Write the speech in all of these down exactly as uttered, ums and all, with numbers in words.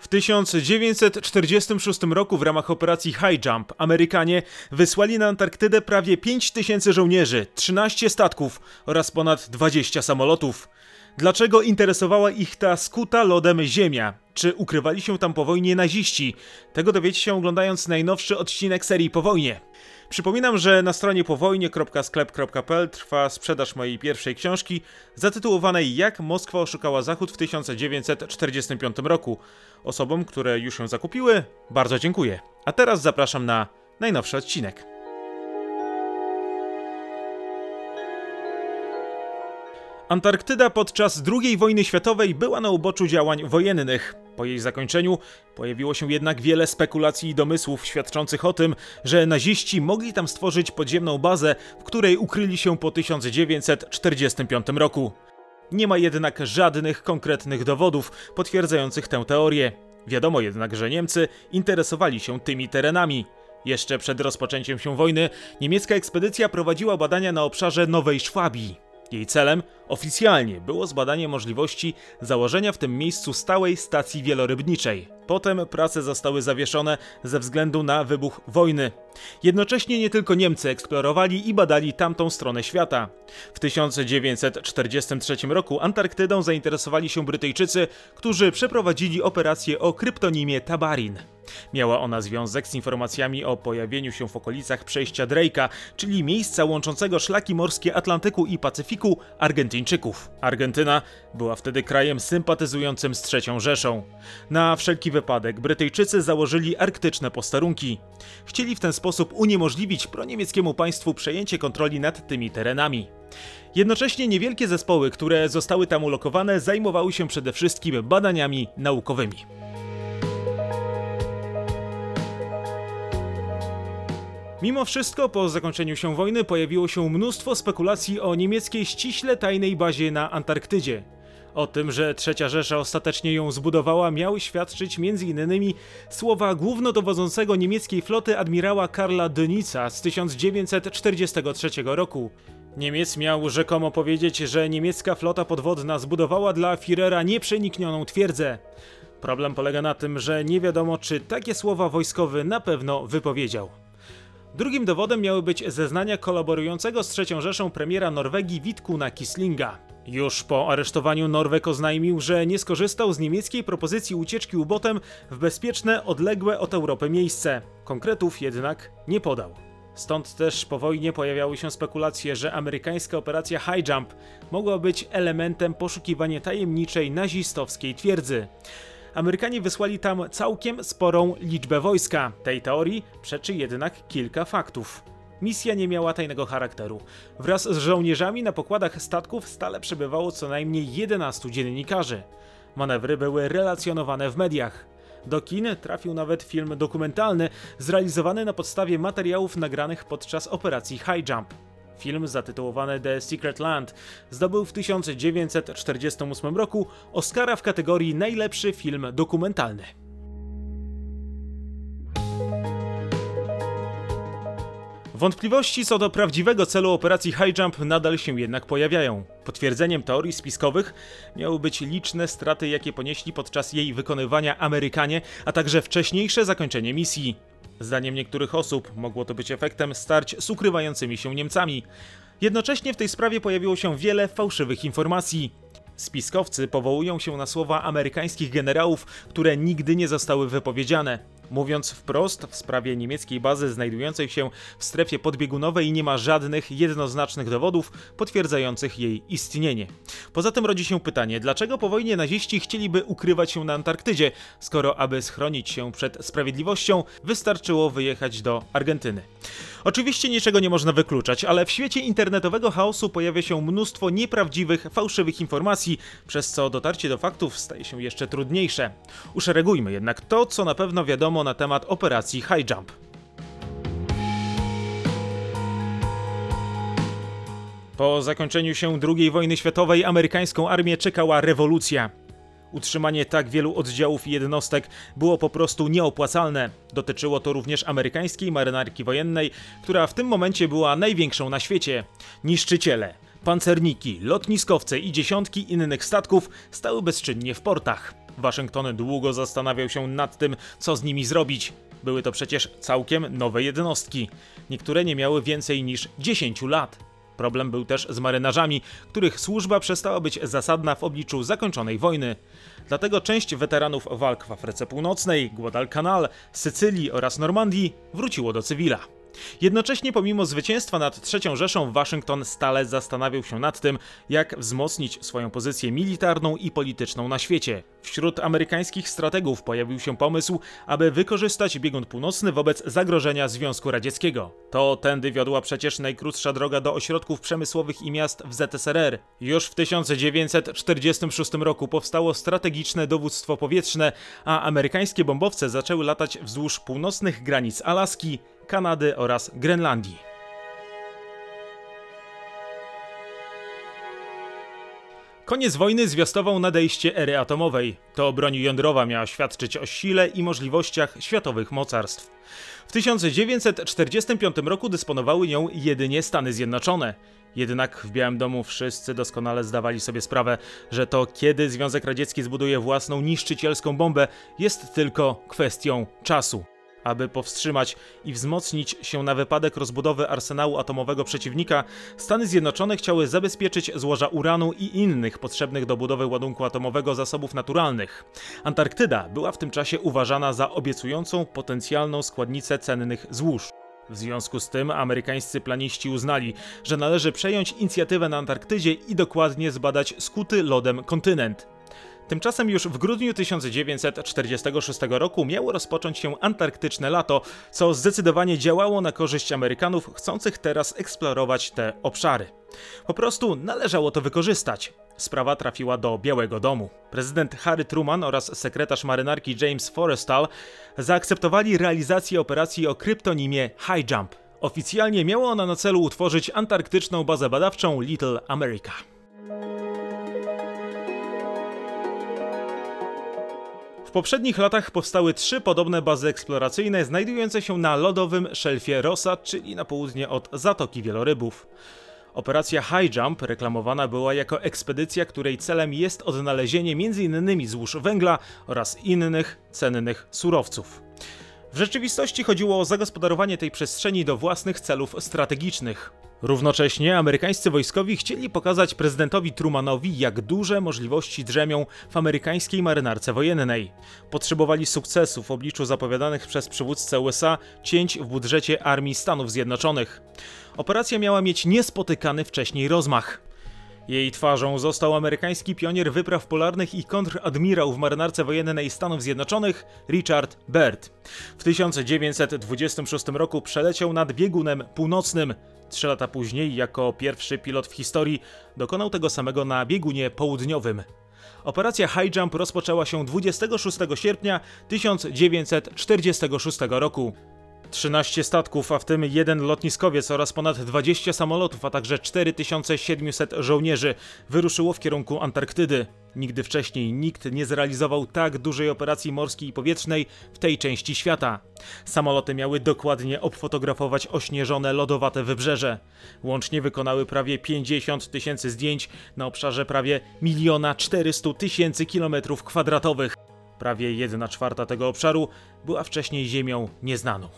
W tysiąc dziewięćset czterdziestym szóstym roku w ramach operacji High Jump Amerykanie wysłali na Antarktydę prawie pięć tysięcy żołnierzy, trzynaście statków oraz ponad dwadzieścia samolotów. Dlaczego interesowała ich ta skuta lodem ziemia? Czy ukrywali się tam po wojnie naziści? Tego dowiecie się oglądając najnowszy odcinek serii Po wojnie. Przypominam, że na stronie powojnie kropka sklep kropka pl trwa sprzedaż mojej pierwszej książki zatytułowanej Jak Moskwa oszukała Zachód w tysiąc dziewięćset czterdziestym piątym roku. Osobom, które już ją zakupiły, bardzo dziękuję. A teraz zapraszam na najnowszy odcinek. Antarktyda podczas drugiej wojny światowej była na uboczu działań wojennych. Po jej zakończeniu pojawiło się jednak wiele spekulacji i domysłów świadczących o tym, że naziści mogli tam stworzyć podziemną bazę, w której ukryli się po tysiąc dziewięćset czterdziestym piątym roku. Nie ma jednak żadnych konkretnych dowodów potwierdzających tę teorię. Wiadomo jednak, że Niemcy interesowali się tymi terenami. Jeszcze przed rozpoczęciem się wojny niemiecka ekspedycja prowadziła badania na obszarze Nowej Szwabii. Jej celem oficjalnie było zbadanie możliwości założenia w tym miejscu stałej stacji wielorybniczej. Potem prace zostały zawieszone ze względu na wybuch wojny. Jednocześnie nie tylko Niemcy eksplorowali i badali tamtą stronę świata. W tysiąc dziewięćset czterdziestym trzecim roku Antarktydą zainteresowali się Brytyjczycy, którzy przeprowadzili operację o kryptonimie Tabarin. Miała ona związek z informacjami o pojawieniu się w okolicach przejścia Drake'a, czyli miejsca łączącego szlaki morskie Atlantyku i Pacyfiku, Argentyńczyków. Argentyna była wtedy krajem sympatyzującym z trzecią Rzeszą. Na wszelki wypadek Brytyjczycy założyli arktyczne posterunki. Chcieli w ten sposób uniemożliwić proniemieckiemu państwu przejęcie kontroli nad tymi terenami. Jednocześnie niewielkie zespoły, które zostały tam ulokowane, zajmowały się przede wszystkim badaniami naukowymi. Mimo wszystko, po zakończeniu się wojny pojawiło się mnóstwo spekulacji o niemieckiej ściśle tajnej bazie na Antarktydzie. O tym, że trzecia Rzesza ostatecznie ją zbudowała, miały świadczyć między innymi słowa głównodowodzącego niemieckiej floty admirała Karla Dönitza z tysiąc dziewięćset czterdziestego trzeciego roku. Niemiec miał rzekomo powiedzieć, że niemiecka flota podwodna zbudowała dla Führera nieprzeniknioną twierdzę. Problem polega na tym, że nie wiadomo, czy takie słowa wojskowy na pewno wypowiedział. Drugim dowodem miały być zeznania kolaborującego z trzecią Rzeszą premiera Norwegii Witkuna Kislinga. Już po aresztowaniu Norweg oznajmił, że nie skorzystał z niemieckiej propozycji ucieczki U-Bootem w bezpieczne, odległe od Europy miejsce. Konkretów jednak nie podał. Stąd też po wojnie pojawiały się spekulacje, że amerykańska operacja High Jump mogła być elementem poszukiwania tajemniczej nazistowskiej twierdzy. Amerykanie wysłali tam całkiem sporą liczbę wojska. Tej teorii przeczy jednak kilka faktów. Misja nie miała tajnego charakteru. Wraz z żołnierzami na pokładach statków stale przebywało co najmniej jedenastu dziennikarzy. Manewry były relacjonowane w mediach. Do kin trafił nawet film dokumentalny zrealizowany na podstawie materiałów nagranych podczas operacji High Jump. Film zatytułowany The Secret Land zdobył w tysiąc dziewięćset czterdziestym ósmym roku Oscara w kategorii Najlepszy film dokumentalny. Wątpliwości co do prawdziwego celu operacji High Jump nadal się jednak pojawiają. Potwierdzeniem teorii spiskowych miały być liczne straty, jakie ponieśli podczas jej wykonywania Amerykanie, a także wcześniejsze zakończenie misji. Zdaniem niektórych osób mogło to być efektem starć z ukrywającymi się Niemcami. Jednocześnie w tej sprawie pojawiło się wiele fałszywych informacji. Spiskowcy powołują się na słowa amerykańskich generałów, które nigdy nie zostały wypowiedziane. Mówiąc wprost, w sprawie niemieckiej bazy znajdującej się w strefie podbiegunowej nie ma żadnych jednoznacznych dowodów potwierdzających jej istnienie. Poza tym rodzi się pytanie, dlaczego po wojnie naziści chcieliby ukrywać się na Antarktydzie, skoro aby schronić się przed sprawiedliwością, wystarczyło wyjechać do Argentyny. Oczywiście niczego nie można wykluczać, ale w świecie internetowego chaosu pojawia się mnóstwo nieprawdziwych, fałszywych informacji, przez co dotarcie do faktów staje się jeszcze trudniejsze. Uszeregujmy jednak to, co na pewno wiadomo na temat operacji High Jump. Po zakończeniu się drugiej wojny światowej amerykańską armię czekała rewolucja. Utrzymanie tak wielu oddziałów i jednostek było po prostu nieopłacalne. Dotyczyło to również amerykańskiej marynarki wojennej, która w tym momencie była największą na świecie. Niszczyciele, pancerniki, lotniskowce i dziesiątki innych statków stały bezczynnie w portach. Waszyngton długo zastanawiał się nad tym, co z nimi zrobić. Były to przecież całkiem nowe jednostki. Niektóre nie miały więcej niż dziesięć lat. Problem był też z marynarzami, których służba przestała być zasadna w obliczu zakończonej wojny. Dlatego część weteranów walk w Afryce Północnej, Guadalcanal, Sycylii oraz Normandii wróciło do cywila. Jednocześnie pomimo zwycięstwa nad trzecią Rzeszą, Waszyngton stale zastanawiał się nad tym, jak wzmocnić swoją pozycję militarną i polityczną na świecie. Wśród amerykańskich strategów pojawił się pomysł, aby wykorzystać biegun północny wobec zagrożenia Związku Radzieckiego. To tędy wiodła przecież najkrótsza droga do ośrodków przemysłowych i miast w Z S R R. Już w tysiąc dziewięćset czterdziestym szóstym roku powstało strategiczne dowództwo powietrzne, a amerykańskie bombowce zaczęły latać wzdłuż północnych granic Alaski, Kanady oraz Grenlandii. Koniec wojny zwiastował nadejście ery atomowej. To broń jądrowa miała świadczyć o sile i możliwościach światowych mocarstw. W tysiąc dziewięćset czterdziestym piątym roku dysponowały nią jedynie Stany Zjednoczone. Jednak w Białym Domu wszyscy doskonale zdawali sobie sprawę, że to kiedy Związek Radziecki zbuduje własną niszczycielską bombę, jest tylko kwestią czasu. Aby powstrzymać i wzmocnić się na wypadek rozbudowy arsenału atomowego przeciwnika, Stany Zjednoczone chciały zabezpieczyć złoża uranu i innych potrzebnych do budowy ładunku atomowego zasobów naturalnych. Antarktyda była w tym czasie uważana za obiecującą potencjalną składnicę cennych złóż. W związku z tym amerykańscy planiści uznali, że należy przejąć inicjatywę na Antarktydzie i dokładnie zbadać skuty lodem kontynent. Tymczasem już w grudniu tysiąc dziewięćset czterdziestego szóstego roku miało rozpocząć się antarktyczne lato, co zdecydowanie działało na korzyść Amerykanów chcących teraz eksplorować te obszary. Po prostu należało to wykorzystać. Sprawa trafiła do Białego Domu. Prezydent Harry Truman oraz sekretarz marynarki James Forrestal zaakceptowali realizację operacji o kryptonimie High Jump. Oficjalnie miała ona na celu utworzyć antarktyczną bazę badawczą Little America. W poprzednich latach powstały trzy podobne bazy eksploracyjne znajdujące się na lodowym szelfie Rossa, czyli na południe od Zatoki Wielorybów. Operacja High Jump reklamowana była jako ekspedycja, której celem jest odnalezienie między innymi złóż węgla oraz innych cennych surowców. W rzeczywistości chodziło o zagospodarowanie tej przestrzeni do własnych celów strategicznych. Równocześnie amerykańscy wojskowi chcieli pokazać prezydentowi Trumanowi, jak duże możliwości drzemią w amerykańskiej marynarce wojennej. Potrzebowali sukcesu w obliczu zapowiadanych przez przywódcę U S A cięć w budżecie Armii Stanów Zjednoczonych. Operacja miała mieć niespotykany wcześniej rozmach. Jej twarzą został amerykański pionier wypraw polarnych i kontradmirał w marynarce wojennej Stanów Zjednoczonych Richard Byrd. W tysiąc dziewięćset dwudziestym szóstym roku przeleciał nad biegunem północnym. Trzy lata później, jako pierwszy pilot w historii, dokonał tego samego na biegunie południowym. Operacja High Jump rozpoczęła się dwudziestego szóstego sierpnia tysiąc dziewięćset czterdziestego szóstego roku. trzynaście statków, a w tym jeden lotniskowiec oraz ponad dwadzieścia samolotów, a także cztery tysiące siedemset żołnierzy wyruszyło w kierunku Antarktydy. Nigdy wcześniej nikt nie zrealizował tak dużej operacji morskiej i powietrznej w tej części świata. Samoloty miały dokładnie obfotografować ośnieżone, lodowate wybrzeże. Łącznie wykonały prawie pięćdziesiąt tysięcy zdjęć na obszarze prawie miliona czterystu tysięcy kilometrów kwadratowych. Prawie jedna czwarta tego obszaru była wcześniej ziemią nieznaną.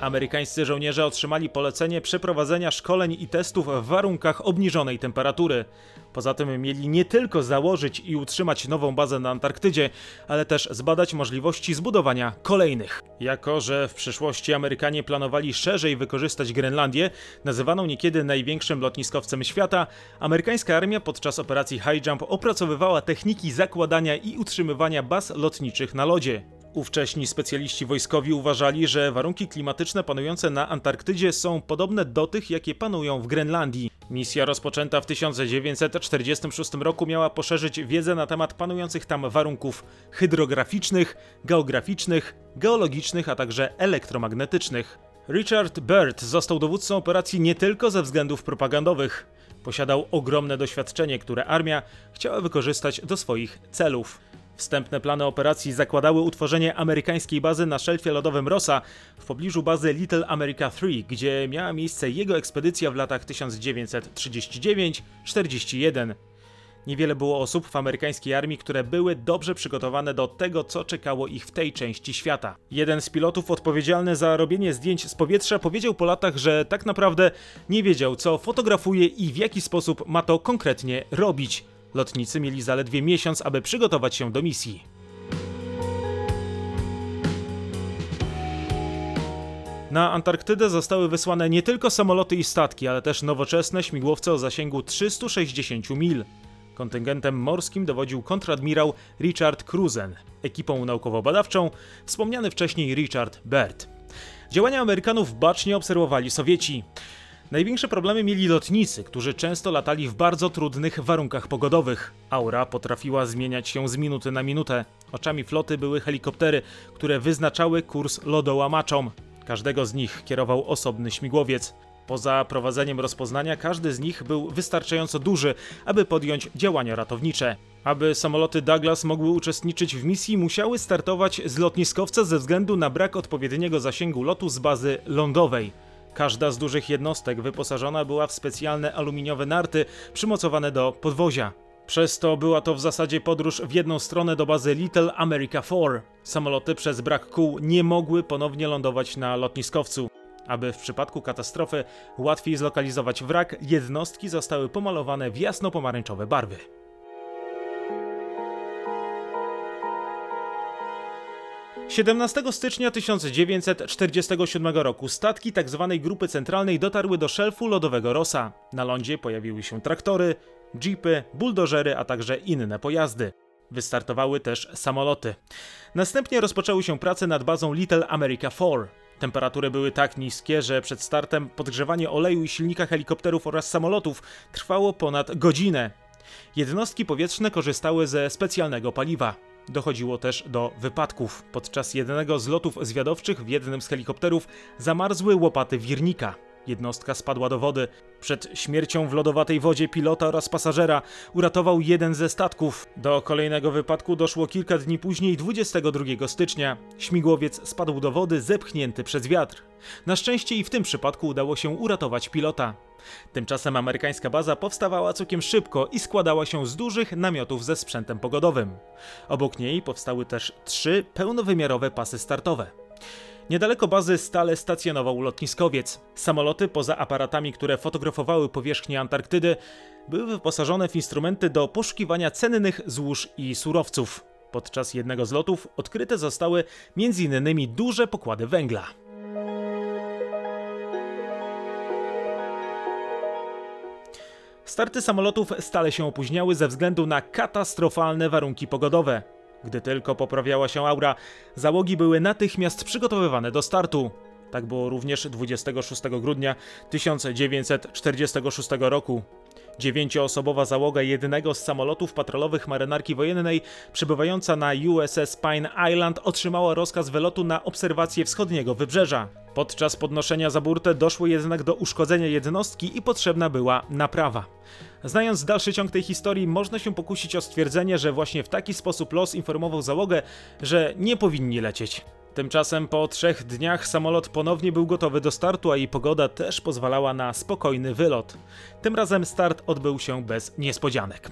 Amerykańscy żołnierze otrzymali polecenie przeprowadzenia szkoleń i testów w warunkach obniżonej temperatury. Poza tym mieli nie tylko założyć i utrzymać nową bazę na Antarktydzie, ale też zbadać możliwości zbudowania kolejnych. Jako że w przyszłości Amerykanie planowali szerzej wykorzystać Grenlandię, nazywaną niekiedy największym lotniskowcem świata, amerykańska armia podczas operacji High Jump opracowywała techniki zakładania i utrzymywania baz lotniczych na lodzie. Ówcześni specjaliści wojskowi uważali, że warunki klimatyczne panujące na Antarktydzie są podobne do tych, jakie panują w Grenlandii. Misja rozpoczęta w tysiąc dziewięćset czterdziestym szóstym roku miała poszerzyć wiedzę na temat panujących tam warunków hydrograficznych, geograficznych, geologicznych, a także elektromagnetycznych. Richard Byrd został dowódcą operacji nie tylko ze względów propagandowych. Posiadał ogromne doświadczenie, które armia chciała wykorzystać do swoich celów. Wstępne plany operacji zakładały utworzenie amerykańskiej bazy na szelfie lodowym Rossa w pobliżu bazy Little America trzy, gdzie miała miejsce jego ekspedycja w latach tysiąc dziewięćset trzydziesty dziewiąty do czterdziestego pierwszego. Niewiele było osób w amerykańskiej armii, które były dobrze przygotowane do tego, co czekało ich w tej części świata. Jeden z pilotów odpowiedzialny za robienie zdjęć z powietrza powiedział po latach, że tak naprawdę nie wiedział, co fotografuje i w jaki sposób ma to konkretnie robić. Lotnicy mieli zaledwie miesiąc, aby przygotować się do misji. Na Antarktydę zostały wysłane nie tylko samoloty i statki, ale też nowoczesne śmigłowce o zasięgu trzystu sześćdziesięciu mil. Kontyngentem morskim dowodził kontradmirał Richard Cruzen, ekipą naukowo-badawczą wspomniany wcześniej Richard Byrd. Działania Amerykanów bacznie obserwowali Sowieci. Największe problemy mieli lotnicy, którzy często latali w bardzo trudnych warunkach pogodowych. Aura potrafiła zmieniać się z minuty na minutę. Oczami floty były helikoptery, które wyznaczały kurs lodołamaczom. Każdego z nich kierował osobny śmigłowiec. Poza prowadzeniem rozpoznania każdy z nich był wystarczająco duży, aby podjąć działania ratownicze. Aby samoloty Douglas mogły uczestniczyć w misji, musiały startować z lotniskowca ze względu na brak odpowiedniego zasięgu lotu z bazy lądowej. Każda z dużych jednostek wyposażona była w specjalne aluminiowe narty przymocowane do podwozia. Przez to była to w zasadzie podróż w jedną stronę do bazy Little America cztery. Samoloty przez brak kół nie mogły ponownie lądować na lotniskowcu. Aby w przypadku katastrofy łatwiej zlokalizować wrak, jednostki zostały pomalowane w jasno-pomarańczowe barwy. siedemnastego stycznia tysiąc dziewięćset czterdziestego siódmego roku statki tzw. Grupy Centralnej dotarły do szelfu lodowego Rossa. Na lądzie pojawiły się traktory, jeepy, buldożery, a także inne pojazdy. Wystartowały też samoloty. Następnie rozpoczęły się prace nad bazą Little America cztery. Temperatury były tak niskie, że przed startem podgrzewanie oleju i silnika helikopterów oraz samolotów trwało ponad godzinę. Jednostki powietrzne korzystały ze specjalnego paliwa. Dochodziło też do wypadków. Podczas jednego z lotów zwiadowczych w jednym z helikopterów zamarzły łopaty wirnika. Jednostka spadła do wody. Przed śmiercią w lodowatej wodzie pilota oraz pasażera uratował jeden ze statków. Do kolejnego wypadku doszło kilka dni później, dwudziestego drugiego stycznia. Śmigłowiec spadł do wody zepchnięty przez wiatr. Na szczęście i w tym przypadku udało się uratować pilota. Tymczasem amerykańska baza powstawała całkiem szybko i składała się z dużych namiotów ze sprzętem pogodowym. Obok niej powstały też trzy pełnowymiarowe pasy startowe. Niedaleko bazy stale stacjonował lotniskowiec. Samoloty, poza aparatami, które fotografowały powierzchnię Antarktydy, były wyposażone w instrumenty do poszukiwania cennych złóż i surowców. Podczas jednego z lotów odkryte zostały m.in. duże pokłady węgla. Starty samolotów stale się opóźniały ze względu na katastrofalne warunki pogodowe. Gdy tylko poprawiała się aura, załogi były natychmiast przygotowywane do startu. Tak było również dwudziestego szóstego grudnia tysiąc dziewięćset czterdziestego szóstego roku. Dziewięcioosobowa załoga jednego z samolotów patrolowych marynarki wojennej przybywająca na U S S Pine Island otrzymała rozkaz wylotu na obserwację wschodniego wybrzeża. Podczas podnoszenia za burtę doszło jednak do uszkodzenia jednostki i potrzebna była naprawa. Znając dalszy ciąg tej historii, można się pokusić o stwierdzenie, że właśnie w taki sposób los informował załogę, że nie powinni lecieć. Tymczasem po trzech dniach samolot ponownie był gotowy do startu, a jej pogoda też pozwalała na spokojny wylot. Tym razem start odbył się bez niespodzianek.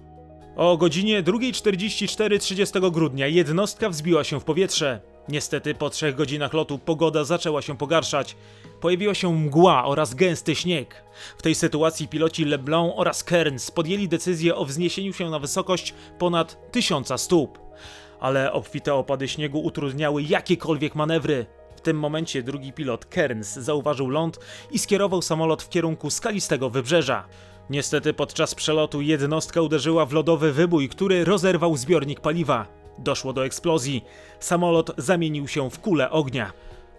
O godzinie druga czterdzieści cztery trzydziestego grudnia jednostka wzbiła się w powietrze. Niestety po trzech godzinach lotu pogoda zaczęła się pogarszać. Pojawiła się mgła oraz gęsty śnieg. W tej sytuacji piloci LeBlanc oraz Kearns podjęli decyzję o wzniesieniu się na wysokość ponad tysiąca stóp. Ale obfite opady śniegu utrudniały jakiekolwiek manewry. W tym momencie drugi pilot, Kearns, zauważył ląd i skierował samolot w kierunku skalistego wybrzeża. Niestety podczas przelotu jednostka uderzyła w lodowy wybój, który rozerwał zbiornik paliwa. Doszło do eksplozji. Samolot zamienił się w kulę ognia.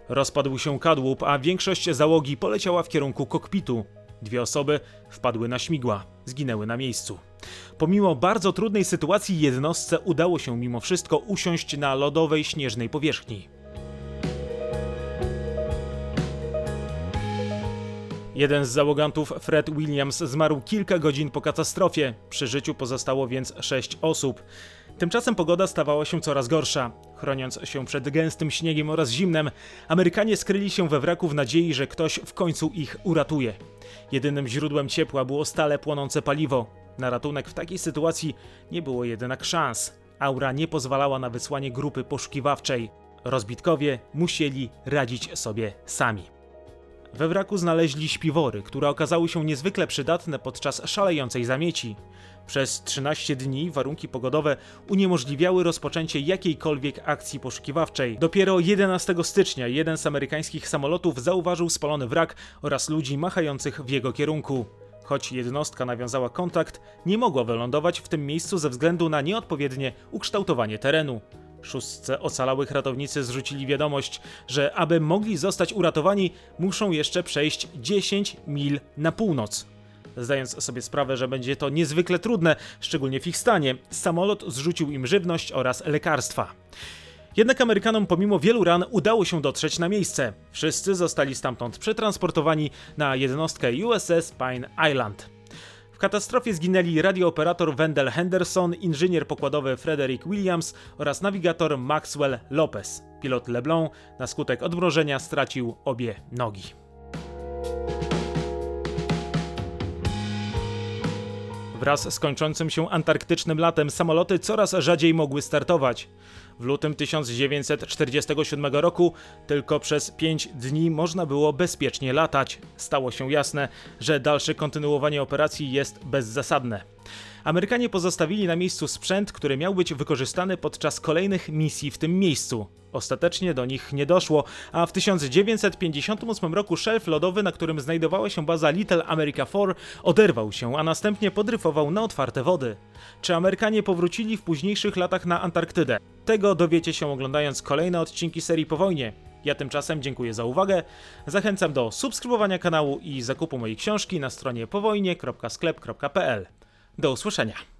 Rozpadł się kadłub, a większość załogi poleciała w kierunku kokpitu. Dwie osoby wpadły na śmigła. Zginęły na miejscu. Pomimo bardzo trudnej sytuacji jednostce udało się mimo wszystko usiąść na lodowej, śnieżnej powierzchni. Jeden z załogantów, Fred Williams, zmarł kilka godzin po katastrofie. Przy życiu pozostało więc sześć osób. Tymczasem pogoda stawała się coraz gorsza. Chroniąc się przed gęstym śniegiem oraz zimnem, Amerykanie skryli się we wraku w nadziei, że ktoś w końcu ich uratuje. Jedynym źródłem ciepła było stale płonące paliwo. Na ratunek w takiej sytuacji nie było jednak szans. Aura nie pozwalała na wysłanie grupy poszukiwawczej. Rozbitkowie musieli radzić sobie sami. We wraku znaleźli śpiwory, które okazały się niezwykle przydatne podczas szalejącej zamieci. Przez trzynaście dni warunki pogodowe uniemożliwiały rozpoczęcie jakiejkolwiek akcji poszukiwawczej. Dopiero jedenastego stycznia jeden z amerykańskich samolotów zauważył spalony wrak oraz ludzi machających w jego kierunku. Choć jednostka nawiązała kontakt, nie mogła wylądować w tym miejscu ze względu na nieodpowiednie ukształtowanie terenu. Szóstce ocalałych ratownicy zrzucili wiadomość, że aby mogli zostać uratowani, muszą jeszcze przejść dziesięć mil na północ. Zdając sobie sprawę, że będzie to niezwykle trudne, szczególnie w ich stanie, samolot zrzucił im żywność oraz lekarstwa. Jednak Amerykanom pomimo wielu ran udało się dotrzeć na miejsce. Wszyscy zostali stamtąd przetransportowani na jednostkę U S S Pine Island. W katastrofie zginęli radiooperator Wendell Henderson, inżynier pokładowy Frederick Williams oraz nawigator Maxwell Lopez. Pilot LeBlanc na skutek odmrożenia stracił obie nogi. Wraz z kończącym się antarktycznym latem samoloty coraz rzadziej mogły startować. W lutym tysiąc dziewięćset czterdziestego siódmego roku tylko przez pięć dni można było bezpiecznie latać. Stało się jasne, że dalsze kontynuowanie operacji jest bezzasadne. Amerykanie pozostawili na miejscu sprzęt, który miał być wykorzystany podczas kolejnych misji w tym miejscu. Ostatecznie do nich nie doszło, a w tysiąc dziewięćset pięćdziesiątym ósmym roku szelf lodowy, na którym znajdowała się baza Little America cztery, oderwał się, a następnie podryfował na otwarte wody. Czy Amerykanie powrócili w późniejszych latach na Antarktydę? Tego dowiecie się oglądając kolejne odcinki serii Po wojnie. Ja tymczasem dziękuję za uwagę, zachęcam do subskrybowania kanału i zakupu mojej książki na stronie powojnie kropka sklep kropka pl. Do usłyszenia.